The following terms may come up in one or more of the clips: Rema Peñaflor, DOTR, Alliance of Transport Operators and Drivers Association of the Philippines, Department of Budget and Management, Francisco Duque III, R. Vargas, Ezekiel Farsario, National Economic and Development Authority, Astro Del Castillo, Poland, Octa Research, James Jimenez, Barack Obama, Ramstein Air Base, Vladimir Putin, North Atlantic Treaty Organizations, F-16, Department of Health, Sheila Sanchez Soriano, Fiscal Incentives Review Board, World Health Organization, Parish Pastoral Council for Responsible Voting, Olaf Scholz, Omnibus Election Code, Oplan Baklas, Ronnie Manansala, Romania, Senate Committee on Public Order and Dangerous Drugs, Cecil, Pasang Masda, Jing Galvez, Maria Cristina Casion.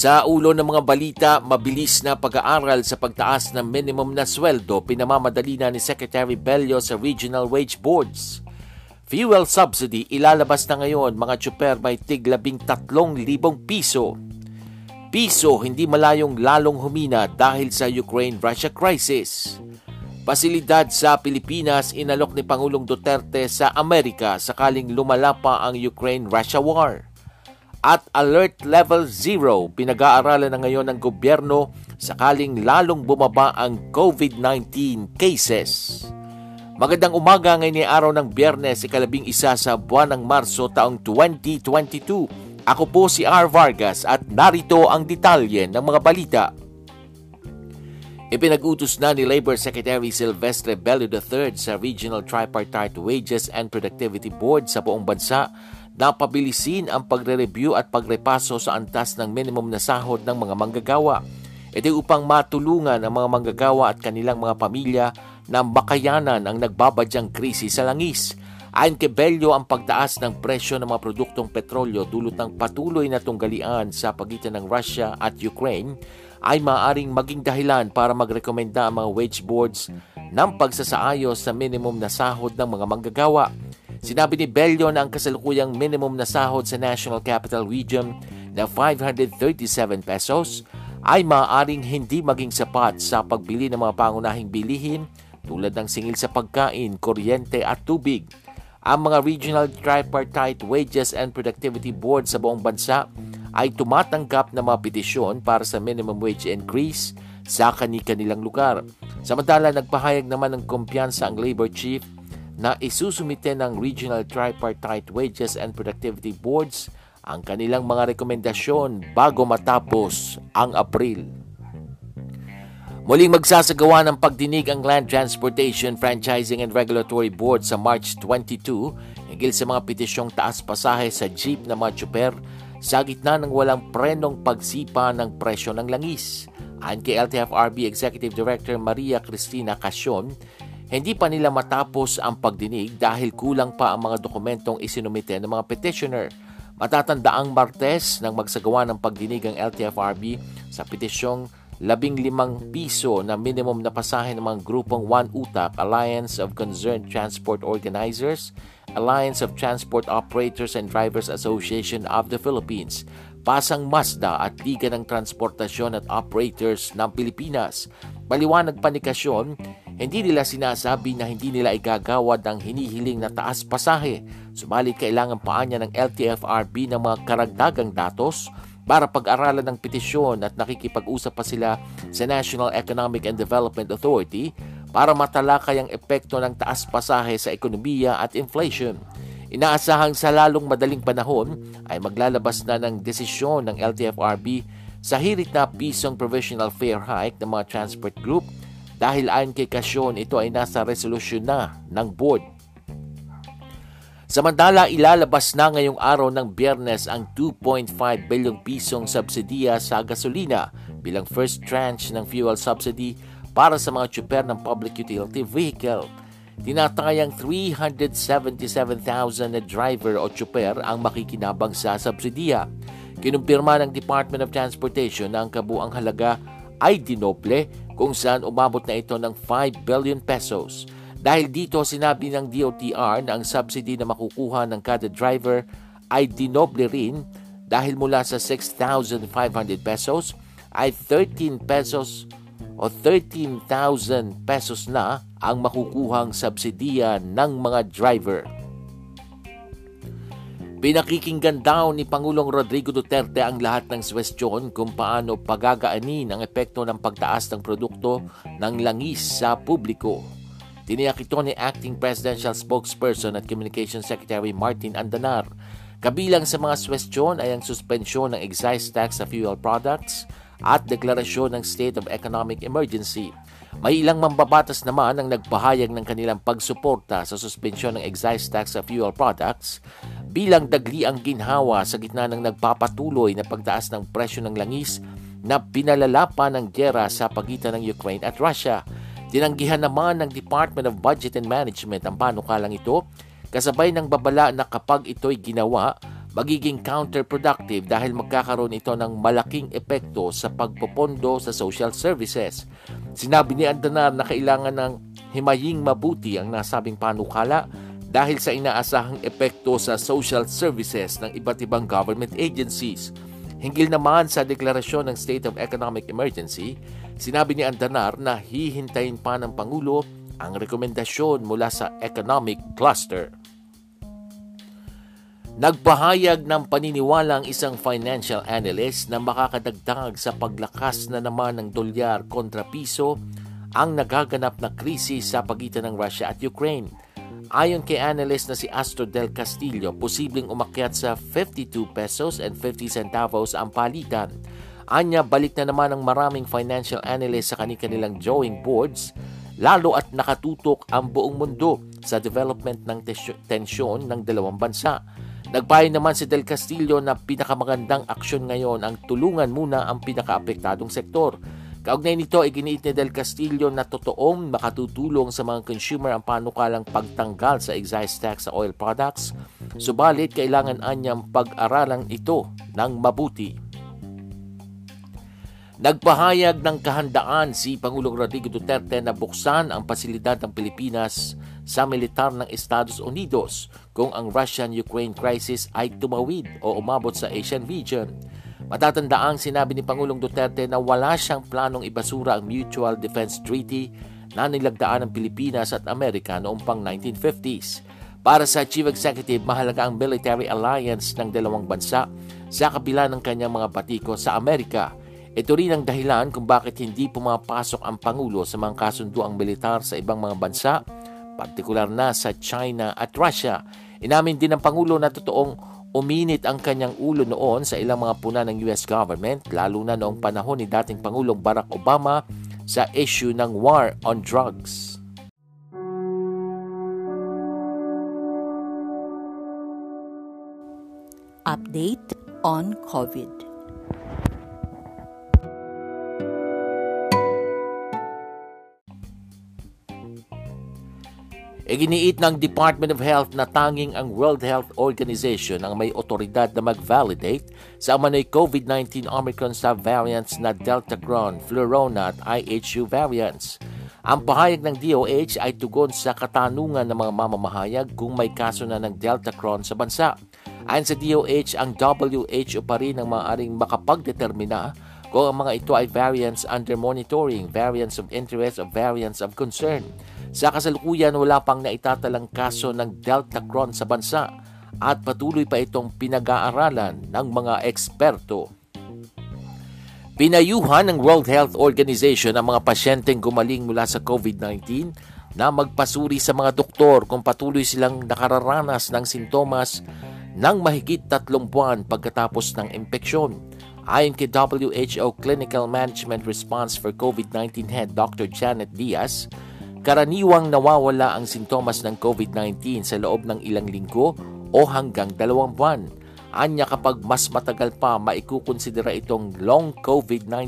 Sa ulo ng mga balita, mabilis na pag-aaral sa pagtaas ng minimum na sweldo pinamamadali na ni Secretary Bello sa Regional Wage Boards. Fuel subsidy ilalabas na ngayon, mga tsuper may tig-13,000 piso. Piso hindi malayong lalong humina dahil sa Ukraine-Russia crisis. Pasilidad sa Pilipinas inalok ni Pangulong Duterte sa Amerika sakaling lumala pa ang Ukraine-Russia war. At Alert Level 0, pinag-aaralan na ngayon ng gobyerno sakaling lalong bumaba ang COVID-19 cases. Magandang umaga ngayon, araw ng Biyernes, ikalabing-isa sa buwan ng Marso taong 2022. Ako po si R. Vargas at narito ang detalye ng mga balita. Ipinag-utos na ni Labor Secretary Silvestre Bello III sa Regional Tripartite Wages and Productivity Board sa buong bansa na pabilisin ang pagre-review at pagrepaso sa antas ng minimum na sahod ng mga manggagawa. Ito upang matulungan ang mga manggagawa at kanilang mga pamilya na makayanan ang nagbabadyang krisis sa langis. Ayon kay Bello, ang pagtaas ng presyo ng mga produktong petrolyo dulot ng patuloy na tunggalian sa pagitan ng Russia at Ukraine ay maaaring maging dahilan para magrekomenda ang mga wage boards ng pagsasaayos sa minimum na sahod ng mga manggagawa. Sinabi ni Bello na ang kasalukuyang minimum na sahod sa National Capital Region na 537 pesos ay maaaring hindi maging sapat sa pagbili ng mga pangunahing bilihin tulad ng singil sa pagkain, kuryente at tubig. Ang mga Regional Tripartite Wages and Productivity Board sa buong bansa ay tumatanggap ng mga petisyon para sa minimum wage increase sa kani-kanilang lugar. Samantala, nagpahayag naman ng kumpiyansa ang Labor Chief na isusumite ng Regional Tripartite Wages and Productivity Boards ang kanilang mga rekomendasyon bago matapos ang Abril. Muling magsasagawa ng pagdinig ang Land Transportation, Franchising and Regulatory Board sa March 22 hinggil sa mga petisyong taas pasahe sa jeep na mga tsuper sa gitna ng walang prenong pagsipa ng presyo ng langis. Ayon kay LTFRB Executive Director Maria Cristina Casion, hindi pa nila matapos ang pagdinig dahil kulang pa ang mga dokumentong isinumite ng mga petitioner. Matatandaang Martes nang magsagawa ng pagdinig ang LTFRB sa petisyong 15 piso na minimum na pasahe ng mga grupong One Utak Alliance of Concerned Transport Organizers, Alliance of Transport Operators and Drivers Association of the Philippines, Pasang Masda at Liga ng Transportasyon at Operators ng Pilipinas. Maliwanag pa ni Casion, hindi nila sinasabi na hindi nila igagawad ang hinihiling na taas pasahe. Subalit kailangan pa niya ng LTFRB ng mga karagdagang datos para pag-aralan ng petisyon at nakikipag-usap pa sila sa National Economic and Development Authority para matalakay ang epekto ng taas pasahe sa ekonomiya at inflation. Inaasahang sa lalong madaling panahon ay maglalabas na ng desisyon ng LTFRB sa hirit na pisong provisional fare hike ng mga transport group. Dahil ayon kay Casion, ito ay nasa resolusyon na ng board. Samantala, ilalabas na ngayong araw ng Biyernes ang 2.5 bilyong pisong subsidiya sa gasolina bilang first tranche ng fuel subsidy para sa mga tsuper ng public utility vehicle. Tinatayang 377,000 na driver o tsuper ang makikinabang sa subsidiya. Kinumpirma ng Department of Transportation na ang kabuang halaga ay dinoble kung saan umabot na ito ng 5 billion pesos. Dahil dito, sinabi ng DOTR na ang subsidy na makukuha ng kada driver ay dinoble rin dahil mula sa 6,500 pesos ay 13 pesos o 13,000 pesos na ang makukuhang subsidiya ng mga driver. Pinakikinggan daw ni Pangulong Rodrigo Duterte ang lahat ng kwestiyon kung paano pagagaanin ang epekto ng pagtaas ng produkto ng langis sa publiko. Tiniyak ito ni Acting Presidential Spokesperson at Communication Secretary Martin Andanar. Kabilang sa mga suwestyon ay ang suspensyon ng excise tax sa fuel products at deklarasyon ng State of Economic Emergency. May ilang mambabatas naman ang nagpahayag ng kanilang pagsuporta sa suspensyon ng excise tax sa fuel products bilang dagliang ginhawa sa gitna ng nagpapatuloy na pagtaas ng presyo ng langis na pinalala pa ng gyera sa pagitan ng Ukraine at Russia. Tinanggihan naman ng Department of Budget and Management ang panukalang ito kasabay ng babala na kapag ito'y ginawa, magiging counterproductive dahil magkakaroon ito ng malaking epekto sa pagpopondo sa social services. Sinabi ni Andanar na kailangan ng himaying mabuti ang nasabing panukala dahil sa inaasahang epekto sa social services ng iba't ibang government agencies. Hinggil naman sa deklarasyon ng State of Economic Emergency, sinabi ni Andanar na hihintayin pa ng Pangulo ang rekomendasyon mula sa Economic Cluster. Nagpahayag ng paniniwala ang isang financial analyst na makakadagdag sa paglakas na naman ng dolyar kontra piso ang nagaganap na krisis sa pagitan ng Russia at Ukraine. Ayon kay analyst na si Astro Del Castillo, posibleng umakyat sa 52 pesos and 50 centavos ang palitan. Anya, balik na naman ang maraming financial analyst sa kanilang drawing boards, lalo at nakatutok ang buong mundo sa development ng tensyon ng dalawang bansa. Nagpayo naman si Del Castillo na pinakamagandang aksyon ngayon ang tulungan muna ang pinakaapektadong sektor. Kaugnay nito, iginiit ni Del Castillo na totoong makatutulong sa mga consumer ang panukalang pagtanggal sa excise tax sa oil products, subalit kailangan anyang pag-aralan ito ng mabuti. Nagpahayag ng kahandaan si Pangulong Rodrigo Duterte na buksan ang pasilidad ng Pilipinas sa militar ng Estados Unidos kung ang Russian-Ukraine crisis ay tumawid o umabot sa Asian region. Matatandaang sinabi ni Pangulong Duterte na wala siyang planong ibasura ang Mutual Defense Treaty na nilagdaan ng Pilipinas at Amerika noong pang 1950s. Para sa Chief Executive, mahalaga ang military alliance ng dalawang bansa sa kabila ng kanyang mga patiko sa Amerika. Ito rin ang dahilan kung bakit hindi pumapasok ang Pangulo sa mga kasunduang militar sa ibang mga bansa, partikular na sa China at Russia. Inamin din ng Pangulo na totoong uminit ang kanyang ulo noon sa ilang mga puna ng US government, lalo na noong panahon ni dating Pangulong Barack Obama sa issue ng war on drugs. Update on COVID. Iginiit ng Department of Health na tanging ang World Health Organization ang may otoridad na mag-validate sa umano'y COVID-19 Omicron subvariants na Deltacron, Flurona at IHU variants. Ang pahayag ng DOH ay tugon sa katanungan ng mga mamamahayag kung may kaso na ng Deltacron sa bansa. Ayon sa DOH, ang WHO pa rin ang maaaring makapagdetermina kung ang mga ito ay variants under monitoring, variants of interest, or variants of concern. Sa kasalukuyan, wala pang naitatalang kaso ng Deltacron sa bansa at patuloy pa itong pinag-aaralan ng mga eksperto. Pinayuhan ng World Health Organization ang mga pasyenteng gumaling mula sa COVID-19 na magpasuri sa mga doktor kung patuloy silang nakararanas ng sintomas ng mahigit 3 buwan pagkatapos ng impeksyon. Ayon kay WHO Clinical Management Response for COVID-19 Head Dr. Janet Diaz, karaniwang nawawala ang sintomas ng COVID-19 sa loob ng ilang linggo o hanggang 2 buwan. Anya, kapag mas matagal pa, maikukonsidera itong long COVID-19.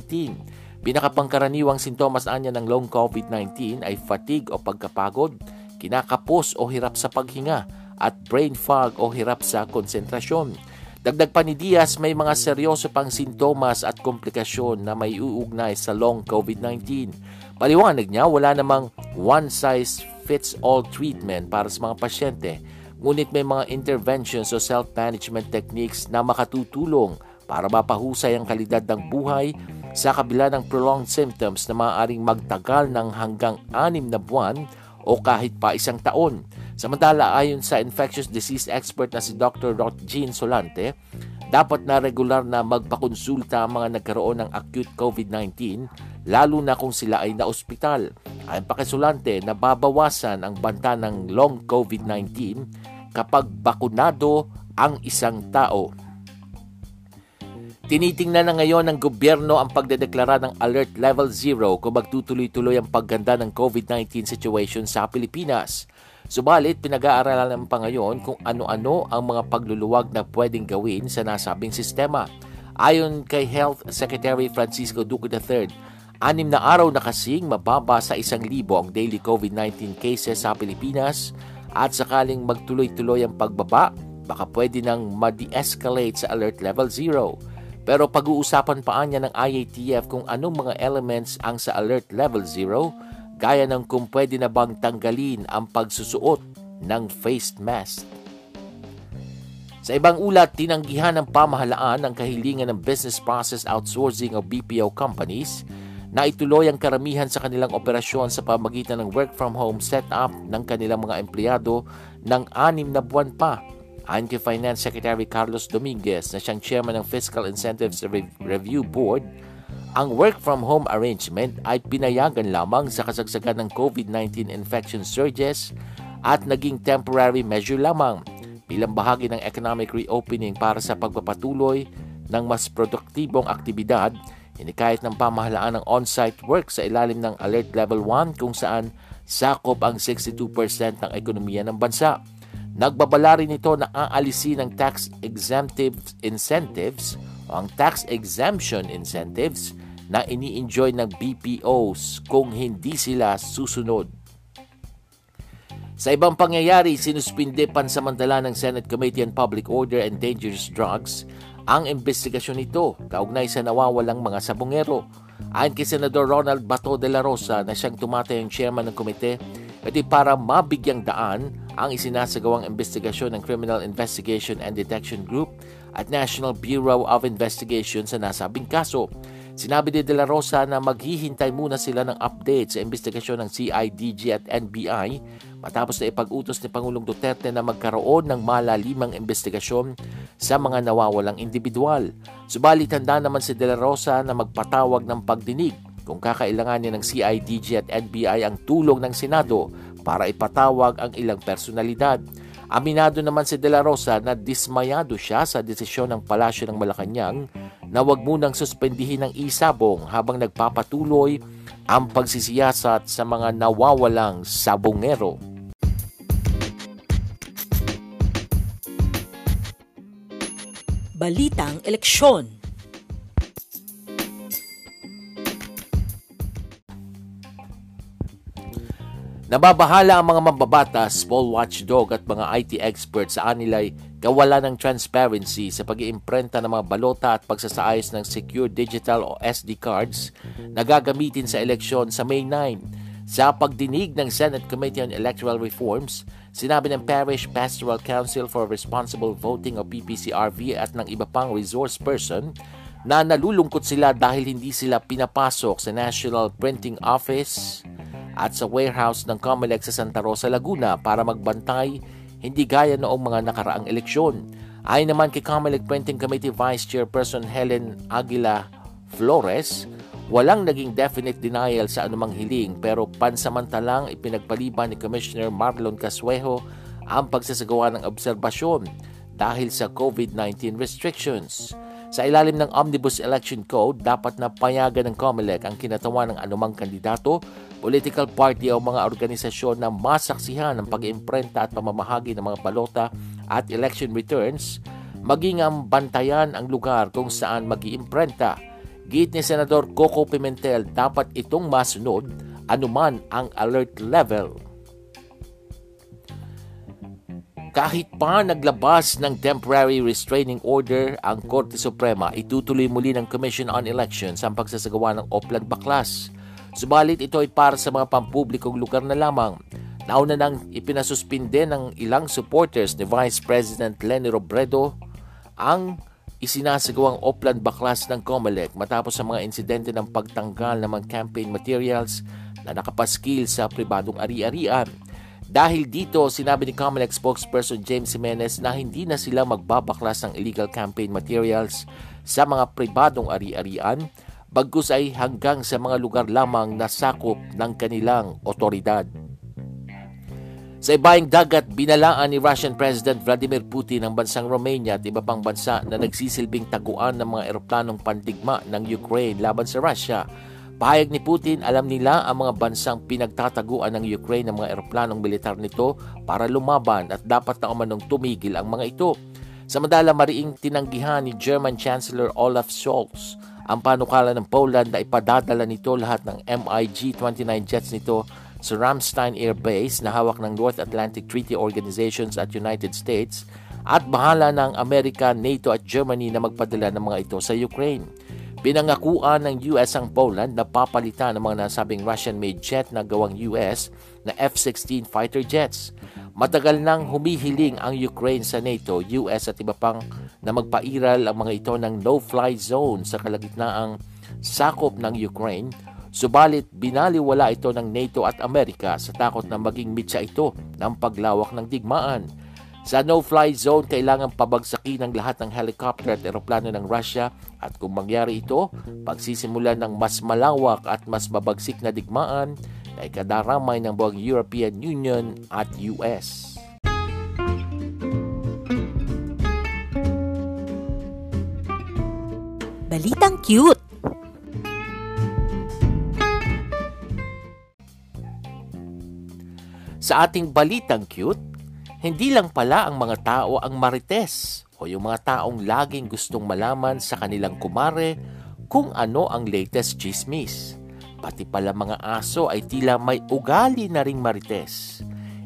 Pinakapangkaraniwang sintomas anya ng long COVID-19 ay fatigue o pagkapagod, kinakapos o hirap sa paghinga, at brain fog o hirap sa konsentrasyon. Dagdag pa ni Diaz, may mga seryoso pang sintomas at komplikasyon na may uugnay sa long COVID-19. Paliwanag niya, wala namang one-size-fits-all treatment para sa mga pasyente, ngunit may mga interventions o self-management techniques na makatutulong para mapahusay ang kalidad ng buhay sa kabila ng prolonged symptoms na maaaring magtagal ng hanggang 6 na buwan o kahit pa 1 taon. Samantala, ayon sa infectious disease expert na si Dr. Rotjean Solante, Dapat na regular na magpakonsulta ang mga nagkaroon ng acute COVID-19, lalo na kung sila ay naospital. Ang pakisulante na babawasan ang banta ng long COVID-19 kapag bakunado ang isang tao. Tinitingnan na ngayon ng gobyerno ang pagdedeklara ng Alert Level 0 kung magtutuloy-tuloy ang pagganda ng COVID-19 situation sa Pilipinas. Subalit, pinag-aaralan pa ngayon kung ano-ano ang mga pagluluwag na pwedeng gawin sa nasabing sistema. Ayon kay Health Secretary Francisco Duque III, 6 na araw na kasing mababa sa 1,000 ang daily COVID-19 cases sa Pilipinas, at sakaling magtuloy-tuloy ang pagbaba, baka pwede nang ma-de-escalate sa Alert Level 0. Pero pag-uusapan pa niya ng IATF kung anong mga elements ang sa Alert Level 0, gaya ng kung pwede na bang tanggalin ang pagsusuot ng face mask. Sa ibang ulat, tinanggihan ng pamahalaan ang kahilingan ng business process outsourcing o BPO companies na ituloy ang karamihan sa kanilang operasyon sa pamagitan ng work from home setup ng kanilang mga empleyado ng 6 na buwan pa. Ayon kay Finance Secretary Carlos Dominguez, na siyang chairman ng Fiscal Incentives Review Board, ang work-from-home arrangement ay pinayagan lamang sa kasagsagan ng COVID-19 infection surges at naging temporary measure lamang bilang bahagi ng economic reopening para sa pagpapatuloy ng mas produktibong aktibidad. Inikayat ng pamahalaan ng on-site work sa ilalim ng Alert Level 1 kung saan sakop ang 62% ng ekonomiya ng bansa. Nagbabala rin ito na aalisin ang tax exemption incentives na ini-enjoy ng BPOs kung hindi sila susunod. Sa ibang pangyayari, sinuspinde pansamantala ng Senate Committee on Public Order and Dangerous Drugs ang investigasyon nito kaugnay sa nawawalang mga sabongero. Ayon kay Senador Ronald Bato de la Rosa, na siyang tumatayong chairman ng komite, ito para mabigyang daan ang isinasagawang investigasyon ng Criminal Investigation and Detection Group at National Bureau of Investigation sa nasabing kaso. Sinabi ni De La Rosa na maghihintay muna sila ng update sa investigasyon ng CIDG at NBI matapos na ipag-utos ni Pangulong Duterte na magkaroon ng malalimang investigasyon sa mga nawawalang individual. Subalit handa naman si De La Rosa na magpatawag ng pagdinig kung kakailanganin ng CIDG at NBI ang tulong ng Senado para ipatawag ang ilang personalidad. Aminado naman si De La Rosa na dismayado siya sa desisyon ng Palasyo ng Malacanang na wag munang suspendihin ang isabong habang nagpapatuloy ang pagsisiyasat sa mga nawawalang sabongero. Balitang Eleksyon. Nababahala ang mga mambabatas, poll watchdog at mga IT experts sa anilay kawalan ng transparency sa pag-iimprenta ng mga balota at pagsasaayos ng secure digital o SD cards na gagamitin sa eleksyon sa May 9. Sa pagdinig ng Senate Committee on Electoral Reforms, sinabi ng Parish Pastoral Council for Responsible Voting o PPCRV at ng iba pang resource person na nalulungkot sila dahil hindi sila pinapasok sa National Printing Office at sa warehouse ng COMELEC sa Santa Rosa, Laguna para magbantay, hindi gaya noong mga nakaraang eleksyon. Ayon naman kay COMELEC Printing Committee Vice Chairperson Helen Aguila Flores, walang naging definite denial sa anumang hiling, pero pansamantalang ipinagpaliban ni Commissioner Marlon Casuejo ang pagsasagawa ng obserbasyon dahil sa COVID-19 restrictions. Sa ilalim ng Omnibus Election Code, dapat na payagan ng COMELEC ang kinatawan ng anumang kandidato, political party o mga organisasyon na masaksihan ng pag-imprenta at pamamahagi ng mga balota at election returns, maging ang bantayan ang lugar kung saan mag-iimprenta. Giit ni Senador Coco Pimentel, dapat itong masunod anuman ang alert level. Kahit pa naglabas ng temporary restraining order ang Korte Suprema, itutuloy muli ng Commission on Elections ang pagsasagawa ng Oplan Baklas. Subalit ito ay para sa mga pampublikong lugar na lamang. Nauna nang ipinasuspinde ng ilang supporters ni Vice President Leni Robredo ang isinasagawang Oplan Baklas ng COMELEC matapos sa mga insidente ng pagtanggal ng mga campaign materials na nakapaskil sa pribadong ari-arian. Dahil dito, sinabi ni COMELEC spokesperson James Jimenez na hindi na sila magbabaklas ng illegal campaign materials sa mga pribadong ari-arian, bagkus ay hanggang sa mga lugar lamang na sakop ng kanilang otoridad. Sa ibaing dagat, binalaan ni Russian President Vladimir Putin ang bansang Romania at iba pang bansa na nagsisilbing taguan ng mga eroplanong pandigma ng Ukraine laban sa Russia. Pahayag ni Putin, alam nila ang mga bansang pinagtataguan ng Ukraine ng mga eroplanong militar nito para lumaban at dapat na umanong tumigil ang mga ito. Samantala, mariing tinanggihan ni German Chancellor Olaf Scholz ang panukala ng Poland na ipadadala nito lahat ng MiG-29 jets nito sa Ramstein Air Base na hawak ng North Atlantic Treaty Organizations at United States, at bahala ng Amerika, NATO at Germany na magpadala ng mga ito sa Ukraine. Pinangakuan ng US ang Poland na papalitan ng mga nasabing Russian-made jet na gawang US na F-16 fighter jets. Matagal nang humihiling ang Ukraine sa NATO, US at iba pang na magpairal ang mga ito ng no-fly zone sa kalagitnaang sakop ng Ukraine, subalit binaliwala ito ng NATO at Amerika sa takot na maging mitsa ito ng paglawak ng digmaan. Sa no-fly zone, kailangan pabagsakin ang lahat ng helicopter at eroplano ng Russia, at kung mangyari ito, pagsisimula ng mas malawak at mas mabagsik na digmaan na ikadaramay ng buong European Union at US. Balitang cute! Sa ating balitang cute, hindi lang pala ang mga tao ang marites o yung mga taong laging gustong malaman sa kanilang kumare kung ano ang latest chismis. Pati pala mga aso ay tila may ugali na ring marites.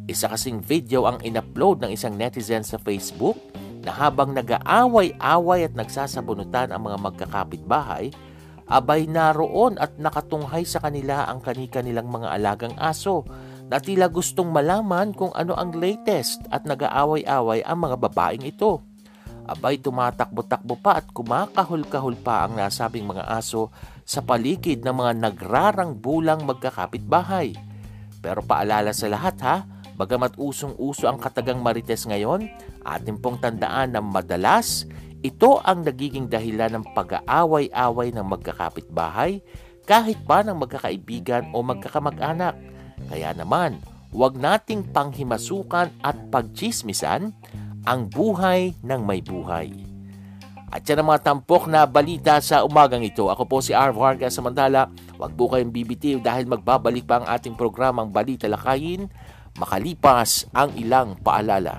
Isa kasing video ang in-upload ng isang netizen sa Facebook na habang nag-aaway-away at nagsasabunutan ang mga magkakapitbahay, abay naroon at nakatunghay sa kanila ang kani-kanilang mga alagang aso na tila gustong malaman kung ano ang latest, at nag-aaway-away ang mga babaeng ito. Abay tumatakbo-takbo pa at kumakahol-kahol pa ang nasabing mga aso sa paligid ng mga nagrarang bulang magkakapitbahay. Pero paalala sa lahat ha, bagamat usong-uso ang katagang marites ngayon, atin pong tandaan na madalas ito ang nagiging dahilan ng pag-aaway-away ng magkakapitbahay kahit pa ng magkakaibigan o magkakamag-anak. Kaya naman, huwag nating panghimasukan at pagchismisan ang buhay ng may buhay. At yan ang mga tampok na balita sa umagang ito. Ako po si R. Vargas. Samantala, huwag po kayong bibitiw dahil magbabalik pa ang ating programang Balita Lakayin makalipas ang ilang paalala.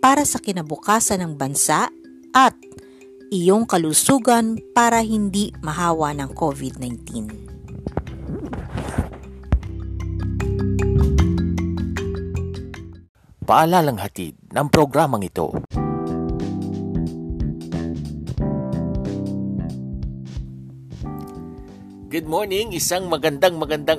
para sa kinabukasan ng bansa at iyong kalusugan para hindi mahawa ng COVID-19. Paalalang hatid ng programang ito. Good morning, isang magandang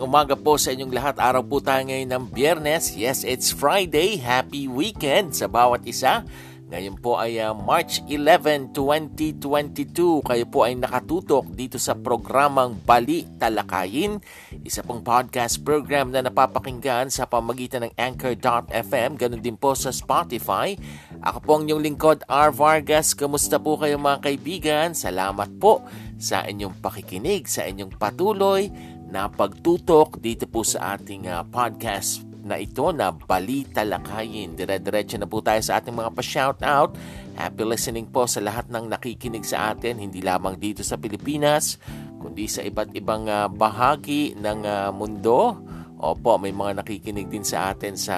umaga po sa inyong lahat. Araw po tayo ngayon ng Biyernes. Yes, it's Friday. Happy weekend sa bawat isa. Ngayon po ay March 11, 2022. Kayo po ay nakatutok dito sa programang Balita Lakayin, isa pong podcast program na napapakinggan sa pamagitan ng Anchor.fm, ganun din po sa Spotify Ako po ang inyong lingkod, R. Vargas. Kamusta po kayo mga kaibigan? Salamat po sa inyong pakikinig, sa inyong patuloy na pagtutok dito po sa ating podcast na ito na Balita Lakayin. Dire-diretso na po tayo sa ating mga pa-shoutout. Happy listening po sa lahat ng nakikinig sa atin, hindi lamang dito sa Pilipinas, kundi sa iba't ibang bahagi ng mundo. Opo, may mga nakikinig din sa atin sa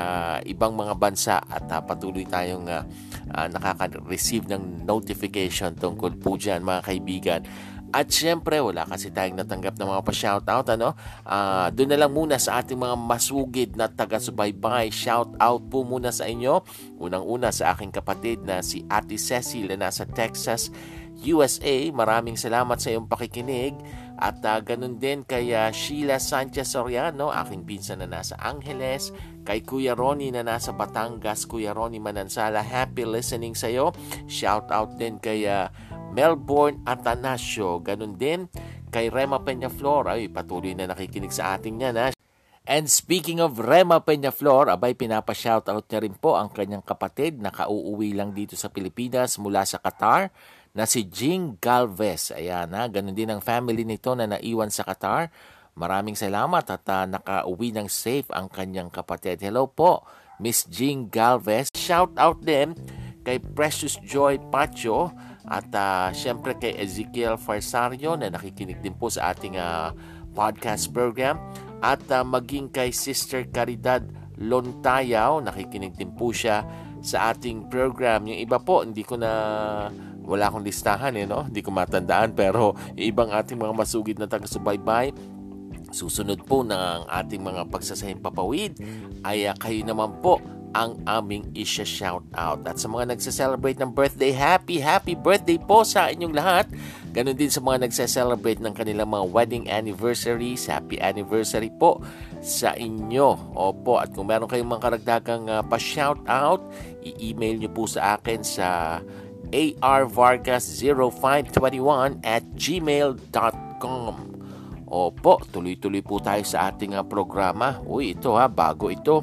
ibang mga bansa at patuloy tayong nakaka-receive ng notification tungkol po dyan mga kaibigan. At syempre, wala kasi tayong natanggap ng mga pa-shoutout, ano? Doon na lang muna sa ating mga masugid na taga-subaybay. Shoutout po muna sa inyo. Unang-una sa aking kapatid na si Ate Cecil na nasa Texas, USA. Maraming salamat sa iyong pakikinig. At ganun din kay Sheila Sanchez Soriano, aking pinsan na nasa Angeles. Kay Kuya Ronnie na nasa Batangas, Kuya Ronnie Manansala, happy listening sa iyo. Shoutout din kay Melbourne Atanasio. Ganun din kay Rema Peñaflor. Ay, patuloy na nakikinig sa ating yan, ha? And speaking of Rema Peñaflor, abay pinapa-shoutout niya rin po ang kanyang kapatid na kauuwi lang dito sa Pilipinas mula sa Qatar na si Jing Galvez. Ayan, ha? Ganun din ang family nito na naiwan sa Qatar. Maraming salamat at nakauwi ng safe ang kanyang kapatid. Hello po, Miss Jing Galvez. Shoutout din kay Precious Joy Pacho. At syempre kay Ezekiel Farsario na nakikinig din po sa ating podcast program. At maging kay Sister Caridad Lontayaw, nakikinig din po siya sa ating program. Yung iba po, wala akong listahan hindi ko matandaan. Pero yung ibang ating mga masugid na taga-subaybay, susunod po ng ating mga pagsasahing papawid ay kayo naman po ang aming isya-shoutout. At sa mga nagse-celebrate ng birthday, happy birthday po sa inyong lahat. Ganon din sa mga nagse-celebrate ng kanilang mga wedding anniversaries, happy anniversary po sa inyo. Opo, at kung meron kayong mga karagdagang pa-shoutout, i-email nyo po sa akin sa arvargas0521@gmail.com. Opo, tuloy-tuloy po tayo sa ating programa. Uy, ito bago ito.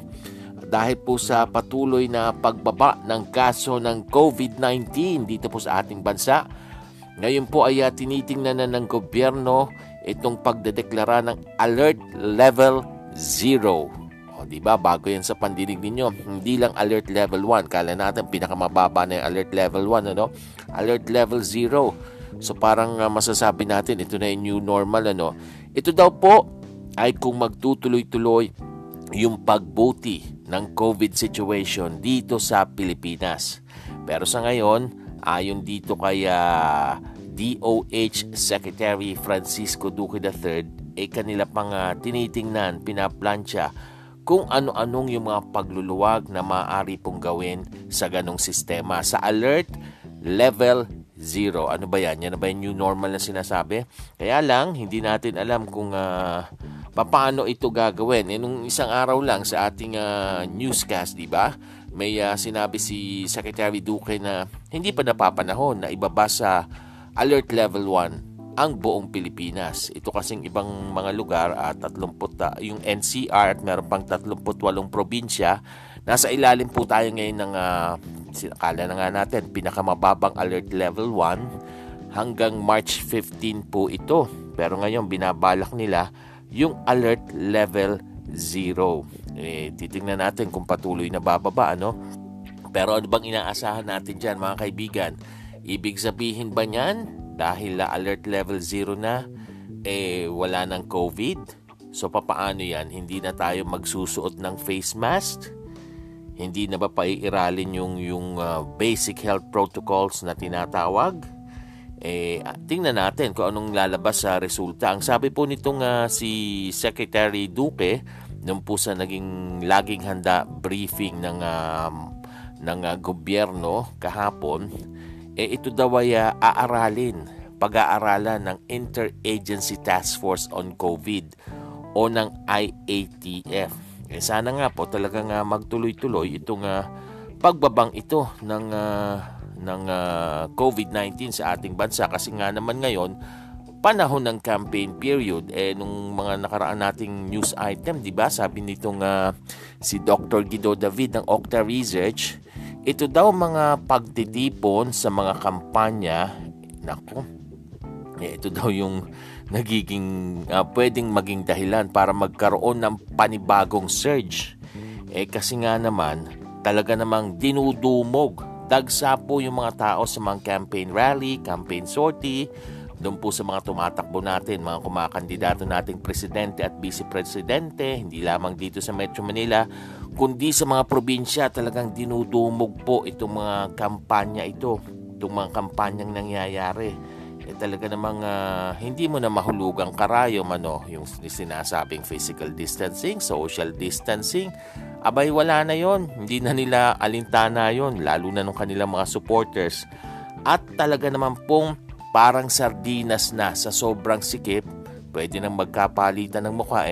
Dahil po sa patuloy na pagbaba ng kaso ng COVID-19 dito po sa ating bansa, ngayon po ay tinitingnan na ng gobyerno itong pagdedeklara ng Alert Level 0. O, diba? Bago yan sa pandinig ninyo. Hindi lang Alert Level 1. Kala natin pinakamababa na yung Alert Level 1. Ano? Alert Level 0. So parang masasabi natin, ito na yung new normal. Ano? Ito daw po ay kung magtutuloy-tuloy yung pagbuti ng COVID situation dito sa Pilipinas. Pero sa ngayon, ayon dito kay DOH Secretary Francisco Duque III, kanila pang tinitingnan, pinaplansya kung ano-anong yung mga pagluluwag na maaari pong gawin sa ganong sistema. Sa Alert Level 0. Ano ba yan? Yan na ba yung new normal na sinasabi? Kaya lang, hindi natin alam kung paano ito gagawin. Nung isang araw lang sa ating newscast, diba? May sinabi si Secretary Duque na hindi pa napapanahon na ibaba sa Alert Level 1 ang buong Pilipinas. Ito kasing ibang mga lugar, yung NCR at meron pang 38 probinsya. Nasa ilalim po tayo ngayon ng, sinakala na nga natin, pinakamababang Alert Level 1 hanggang March 15 po ito. Pero ngayon binabalak nila yung Alert Level 0. Titingnan natin kung patuloy na bababa, ano? Pero ano bang inaasahan natin dyan, mga kaibigan? Ibig sabihin ba niyan, dahil Alert Level 0 na, wala ng COVID? So, papaano yan? Hindi na tayo magsusuot ng face mask? Hindi na ba paiiralin yung basic health protocols na tinatawag? Tingnan natin kung anong lalabas sa resulta. Ang sabi po nitong si Secretary Duque nung po sa laging handa briefing ng gobyerno kahapon, ito daw ay pag-aaralan ng Inter-Agency Task Force on COVID o ng IATF. Sana nga po talagang magtuloy-tuloy itong pagbabang ito ng COVID-19 sa ating bansa, kasi nga naman ngayon panahon ng campaign period. Nung mga nakaraan nating news item, 'di ba? Sabi nitong si Dr. Guido David ng Octa Research, Ito daw mga pagtitipon sa mga kampanya, ito daw yung nagiging pwedeng maging dahilan para magkaroon ng panibagong surge. Kasi nga naman, talaga namang dinudumog, dagsapo yung mga tao sa mga campaign rally, campaign sortie, doon po sa mga tumatakbo natin, mga kumakandidato nating presidente at vice-presidente, hindi lamang dito sa Metro Manila, kundi sa mga probinsya, talagang dinudumog po itong mga kampanya ito, itong mga kampanyang nangyayari. Talaga namang hindi mo na mahulugang karayom, yung sinasabing physical distancing, social distancing, abay wala na yon, hindi na nila alintana yon, lalo na nung kanilang mga supporters. At talaga naman pong parang sardinas na sa sobrang sikip, pwede nang magkapalitan ng mukha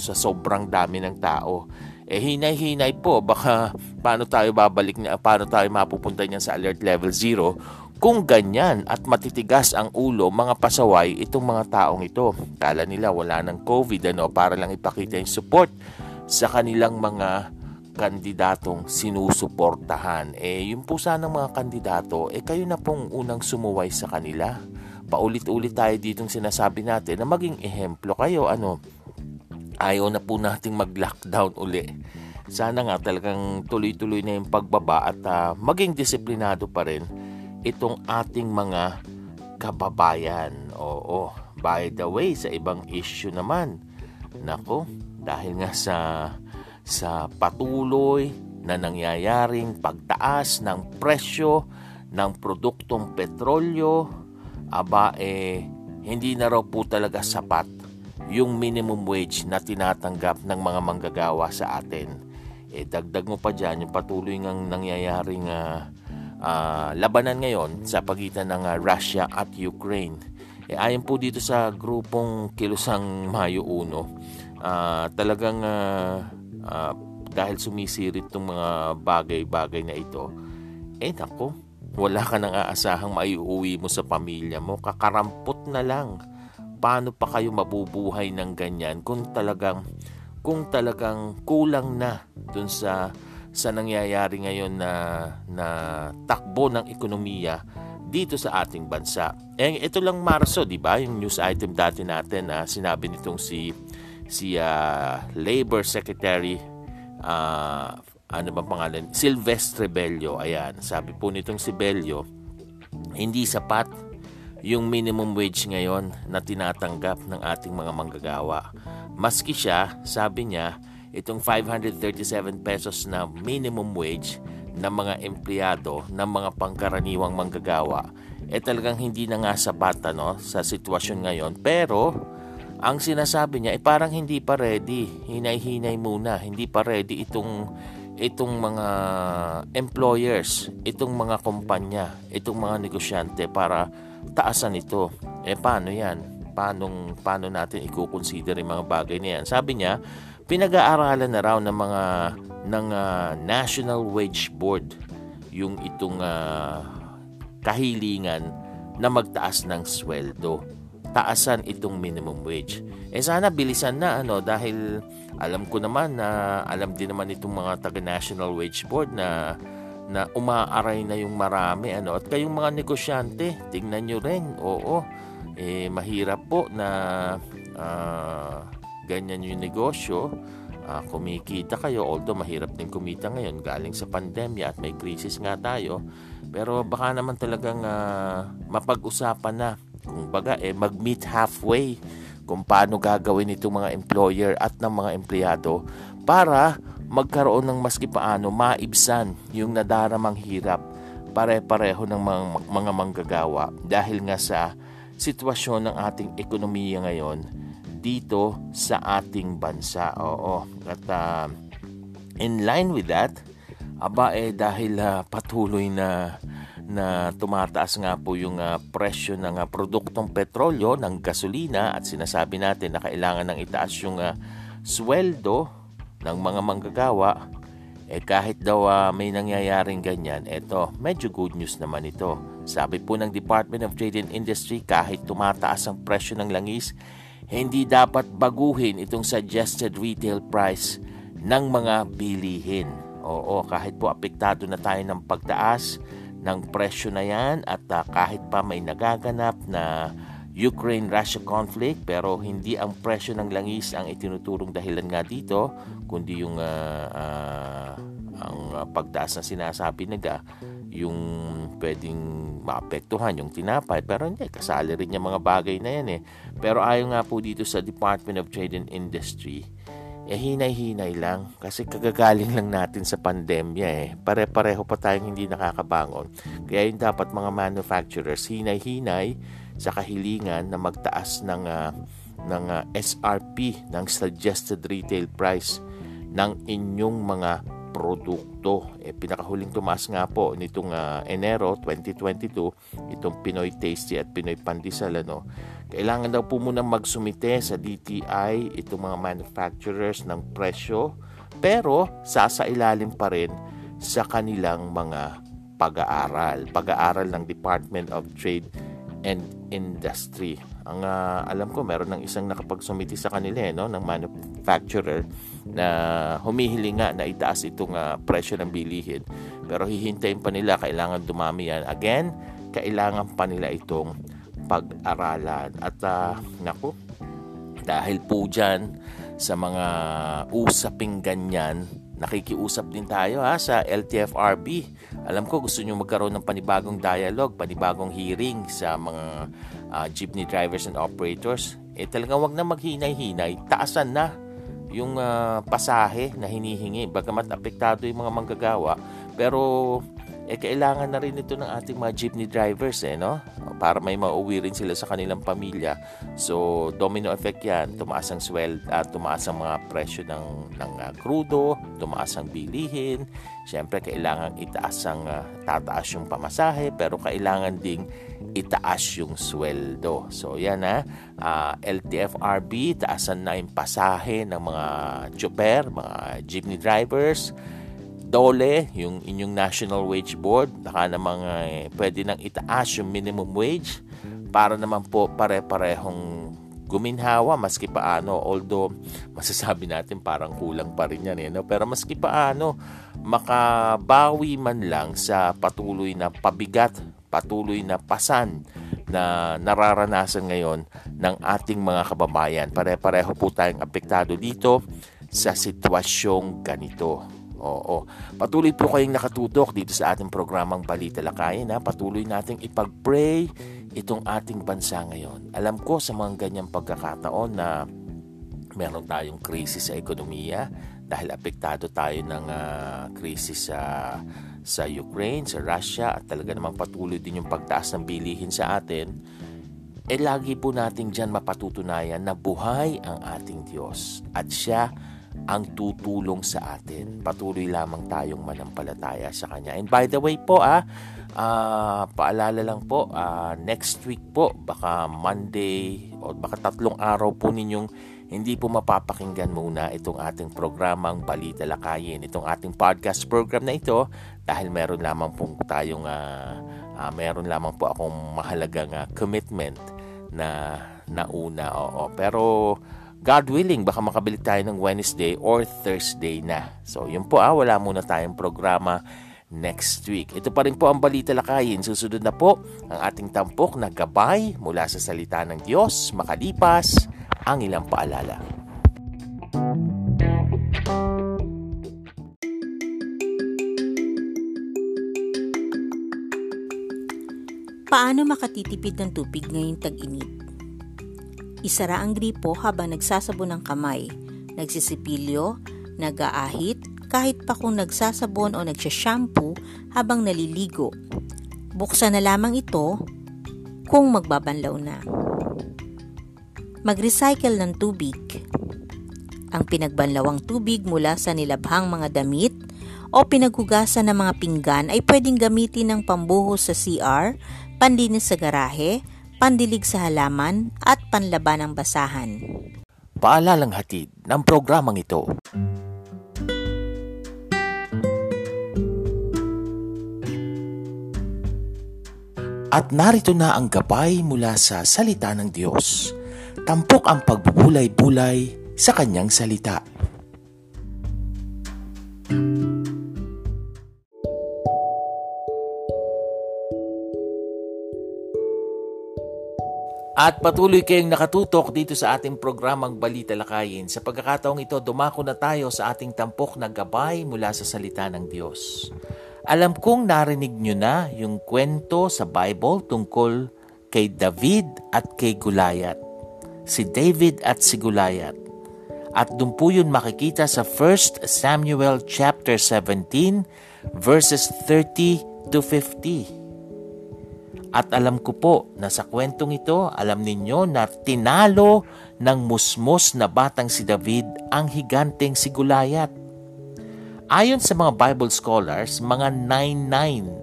sa sobrang dami ng tao. Hinay-hinay po, baka paano tayo mapupunta niyan sa alert level 0 kung ganyan at matitigas ang ulo mga pasaway itong mga taong ito. Kala nila wala ng COVID para lang ipakita yung support sa kanilang mga kandidatong sinusuportahan. Yun po sana mga kandidato, kayo na pong unang sumuway sa kanila. Paulit-ulit tayo ditong sinasabi natin na maging ehemplo kayo. Ayaw na po nating mag-lockdown uli. Sana nga talagang tuloy-tuloy na yung pagbaba at maging disiplinado pa rin itong ating mga kababayan. Oo. By the way, sa ibang issue naman, dahil nga sa patuloy na nangyayaring pagtaas ng presyo ng produktong petrolyo, hindi na raw po talaga sapat yung minimum wage na tinatanggap ng mga manggagawa sa atin. Dagdag mo pa dyan yung patuloy ng nangyayaring labanan ngayon sa pagitan ng Russia at Ukraine. Ayon po dito sa grupong Kilusang Mayo 1, talagang dahil sumisirit itong mga bagay-bagay na ito, wala ka nang aasahang maiuwi mo sa pamilya mo. Kakarampot na lang. Paano pa kayo mabubuhay ng ganyan kung talagang kulang na dun sa nangyayari ngayon na takbo ng ekonomiya dito sa ating bansa. Ito lang Marso, di ba? Yung news item dati natin na sinabi nitong si Labor Secretary Silvestre Bello. Ayan, sabi po nitong si Bello, hindi sapat yung minimum wage ngayon na tinatanggap ng ating mga manggagawa. Maski siya, sabi niya, itong 537 pesos na minimum wage ng mga empleyado, ng mga pangkaraniwang manggagawa, talagang hindi na nga sapat sa sitwasyon ngayon. Pero ang sinasabi niya parang hindi pa ready. Hinay-hinay muna. Hindi pa ready itong mga employers, itong mga kumpanya, itong mga negosyante para taasan ito. Paano yan? Paano natin i-consider yung mga bagay na yan? Sabi niya, pinag-aaralan na raw ng National Wage Board yung itong kahilingan na magtaas ng sweldo. Taasan itong minimum wage. Sana bilisan na dahil alam ko naman na alam din naman itong mga taga National Wage Board na umaaray na yung marami at kayong mga negosyante, tingnan nyo rin. Oo. Mahirap po na ganyan yung negosyo. Kumikita kayo, although mahirap din kumita ngayon galing sa pandemya at may krisis nga tayo, pero baka naman talagang mapag-usapan na kung baga mag-meet halfway kung paano gagawin itong mga employer at ng mga empleyado para magkaroon ng maski paano maibsan yung nadaramang hirap pare-pareho ng mga manggagawa dahil nga sa sitwasyon ng ating ekonomiya ngayon dito sa ating bansa. Oo. At in line with that, dahil patuloy na tumataas nga po yung presyo ng produktong petrolyo, ng gasolina, at sinasabi natin na kailangan ng itaas yung sweldo ng mga manggagawa, kahit daw may nangyayaring ganyan, medyo good news naman ito. Sabi po ng Department of Trade and Industry, kahit tumataas ang presyo ng langis, hindi dapat baguhin itong suggested retail price ng mga bilihin. Oo, kahit po apektado na tayo ng pagtaas ng presyo na yan at kahit pa may nagaganap na Ukraine-Russia conflict, pero hindi ang presyo ng langis ang itinuturong dahilan nga dito, kundi yung ang pagtaas na sinasabi nila, yung pwedeng maapektuhan yung tinapay, pero hindi, kasali rin yung mga bagay na yan eh. Pero ayon nga po dito sa Department of Trade and Industry, eh hinay-hinay lang kasi kagagaling lang natin sa pandemya eh. Pare-pareho pa tayong hindi nakakabangon. Kaya yun dapat mga manufacturers, hinay-hinay sa kahilingan na magtaas ng SRP, ng Suggested Retail Price, ng inyong mga produkto. Eh, pinakahuling tumaas nga po nitong Enero 2022, itong Pinoy Tasty at Pinoy Pandesal, ano. Kailangan daw po muna magsumite sa DTI itong mga manufacturers ng presyo, pero sasailalim pa rin sa kanilang mga pag-aaral. Pag-aaral ng Department of Trade and Industry. Ang alam ko, meron ng isang nakapagsumite sa kanila ng manufacturer na humihiling nga na itaas itong presyo ng bilihin. Pero hihintayin pa nila, kailangan dumami yan. Again, kailangan pa nila itong pag-aralan. At naku, dahil po dyan sa mga usaping ganyan, nakikiusap din tayo sa LTFRB. Alam ko gusto nyo magkaroon ng panibagong dialogue, panibagong hearing sa mga jeepney drivers and operators. Talagang wag na maghinay-hinay, taasan na yung pasahe na hinihingi, bagamat apektado yung mga manggagawa, pero kailangan na rin ito ng ating mga jeepney drivers para may mauwi rin sila sa kanilang pamilya. So domino effect yan, tumaas ang sweldo at tumaas ang mga presyo ng krudo, tumaas ang bilihin. Siyempre kailangan itaas ang tataas yung pamasahe, pero kailangan ding itaas yung sweldo. So yan LTFRB, taasan na yung pasahe ng mga chopper, mga jeepney drivers. Dole, yung inyong National Wage Board, baka namang pwede nang itaas yung minimum wage para naman po pare-parehong guminhawa maski paano. Although, masasabi natin parang kulang pa rin yan. Pero maski paano, makabawi man lang sa patuloy na pabigat, patuloy na pasan na nararanasan ngayon ng ating mga kababayan. Pare-pareho po tayong apektado dito sa sitwasyong ganito. Oo. Patuloy po kayong nakatutok dito sa ating programang Balita Lakayan. Patuloy nating ipag-pray itong ating bansa ngayon. Alam ko sa mga ganyang pagkakataon na meron tayong krisis sa ekonomiya dahil apektado tayo ng krisis sa Ukraine, sa Russia, at talaga namang patuloy din yung pagtaas ng bilihin sa atin. Lagi po natin dyan mapatutunayan na buhay ang ating Diyos at Siya ang tutulong sa atin. Patuloy lamang tayong manampalataya sa Kanya. And by the way po, paalala lang po, next week po, baka Monday o baka 3 araw po ninyong hindi po mapapakinggan muna itong ating programang Balita Lakayin, itong ating podcast program na ito, dahil meron lamang po akong mahalagang commitment na nauna. Oo. Pero God willing, baka makabalik tayo ng Wednesday or Thursday na. So, yun po wala muna tayong programa next week. Ito pa rin po ang Balita Lakayin. Susunod na po ang ating tampok na gabay mula sa salita ng Diyos, makalipas ang ilang paalala. Paano makatitipid ng tubig ngayong tag-init? Isara ang gripo habang nagsasabon ng kamay, nagsisipilyo, nag-aahit, kahit pa kung nagsasabon o nagsashampoo habang naliligo. Buksan na lamang ito kung magbabanlaw na. Mag-recycle ng tubig. Ang pinagbanlawang tubig mula sa nilabhang mga damit o pinaghugasan ng mga pinggan ay pwedeng gamitin ng pambuhos sa CR, panlinis sa garahe, pandilig sa halaman at panlaba ng basahan. Paalalang hatid ng programang ito. At narito na ang gabay mula sa salita ng Diyos. Tampok ang pagbubulay-bulay sa Kanyang salita. At patuloy kayong nakatutok dito sa ating programang Balita Lakayin. Sa pagkakataong ito, dumako na tayo sa ating tampok na gabay mula sa salita ng Diyos. Alam kong narinig nyo na yung kwento sa Bible tungkol kay David at kay Goliath. Si David at si Goliath. At doon po yun makikita sa 1 Samuel chapter 17 verses 30 to 50. At alam ko po na sa kwentong ito, alam ninyo na tinalo ng musmos na batang si David ang higanteng si Goliath. Ayon sa mga Bible scholars, mga 9'9"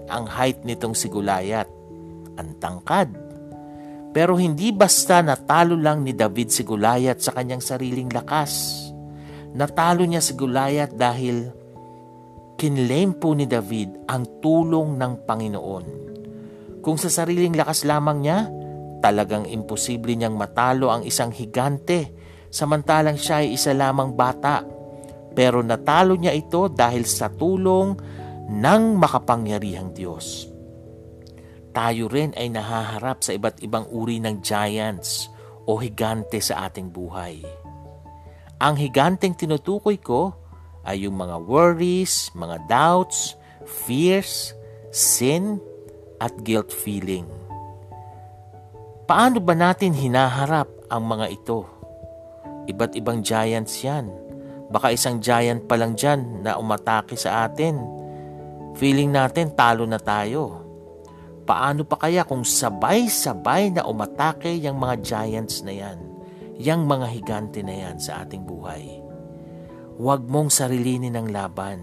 ang height nitong si Goliath. Ang tangkad. Pero hindi basta natalo lang ni David si Goliath sa kanyang sariling lakas. Natalo niya si Goliath dahil kinlaim po ni David ang tulong ng Panginoon. Kung sa sariling lakas lamang niya, talagang imposible niyang matalo ang isang higante, samantalang siya ay isa lamang bata. Pero natalo niya ito dahil sa tulong ng makapangyarihang Diyos. Tayo rin ay nahaharap sa iba't ibang uri ng giants o higante sa ating buhay. Ang higanteng tinutukoy ko ay yung mga worries, mga doubts, fears, sin, at guilt feeling. Paano ba natin hinaharap ang mga ito? Iba't ibang giants yan. Baka isang giant pa lang dyan na umatake sa atin. Feeling natin talo na tayo. Paano pa kaya kung sabay-sabay na umatake yung mga giants na yan, yung mga higante na yan sa ating buhay? Huwag mong sarilinin ang laban.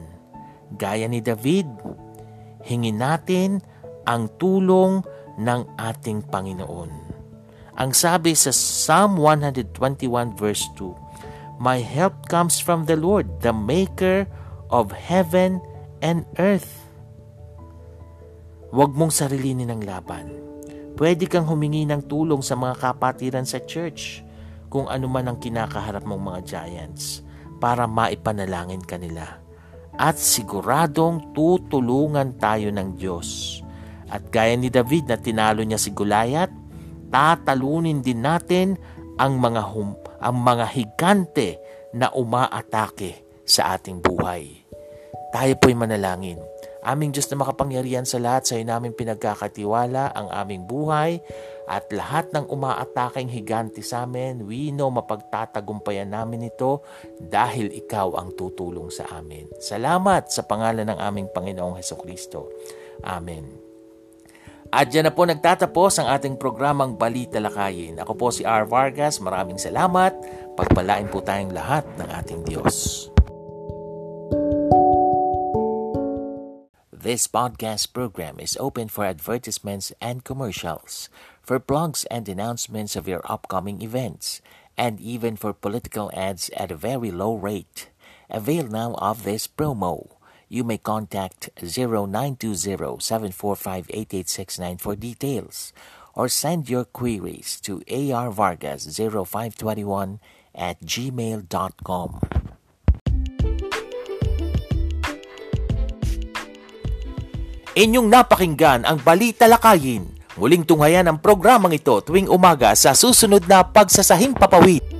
Gaya ni David, hingin natin ang tulong ng ating Panginoon. Ang sabi sa Psalm 121 verse 2, "My help comes from the Lord, the maker of heaven and earth." Huwag mong sarilinin ng laban. Pwede kang humingi ng tulong sa mga kapatiran sa church kung ano man ang kinakaharap mong mga giants para maipanalangin kanila. At siguradong tutulungan tayo ng Diyos. At gaya ni David na tinalo niya si Goliath, tatalunin din natin ang mga higante na umaatake sa ating buhay. Tayo po'y manalangin. Aming Diyos na makapangyarihan sa lahat, sa iyo namin pinagkakatiwala ang aming buhay at lahat ng umaatakeng higante sa amin. We know mapagtatagumpayan namin ito dahil ikaw ang tutulong sa amin. Salamat sa pangalan ng aming Panginoong Hesukristo. Amen. At dyan na po nagtatapos ang ating programang Balita Lakayin. Ako po si R. Vargas. Maraming salamat. Pagpalain po tayong lahat ng ating Diyos. This podcast program is open for advertisements and commercials, for blogs and announcements of your upcoming events, and even for political ads at a very low rate. Avail now of this promo. You may contact 0920-745-8869 for details or send your queries to arvargas0521@gmail.com. Inyong napakinggan ang Balita Lakayin. Muling tunghayan ang programang ito tuwing umaga sa susunod na pagsasahing papawid.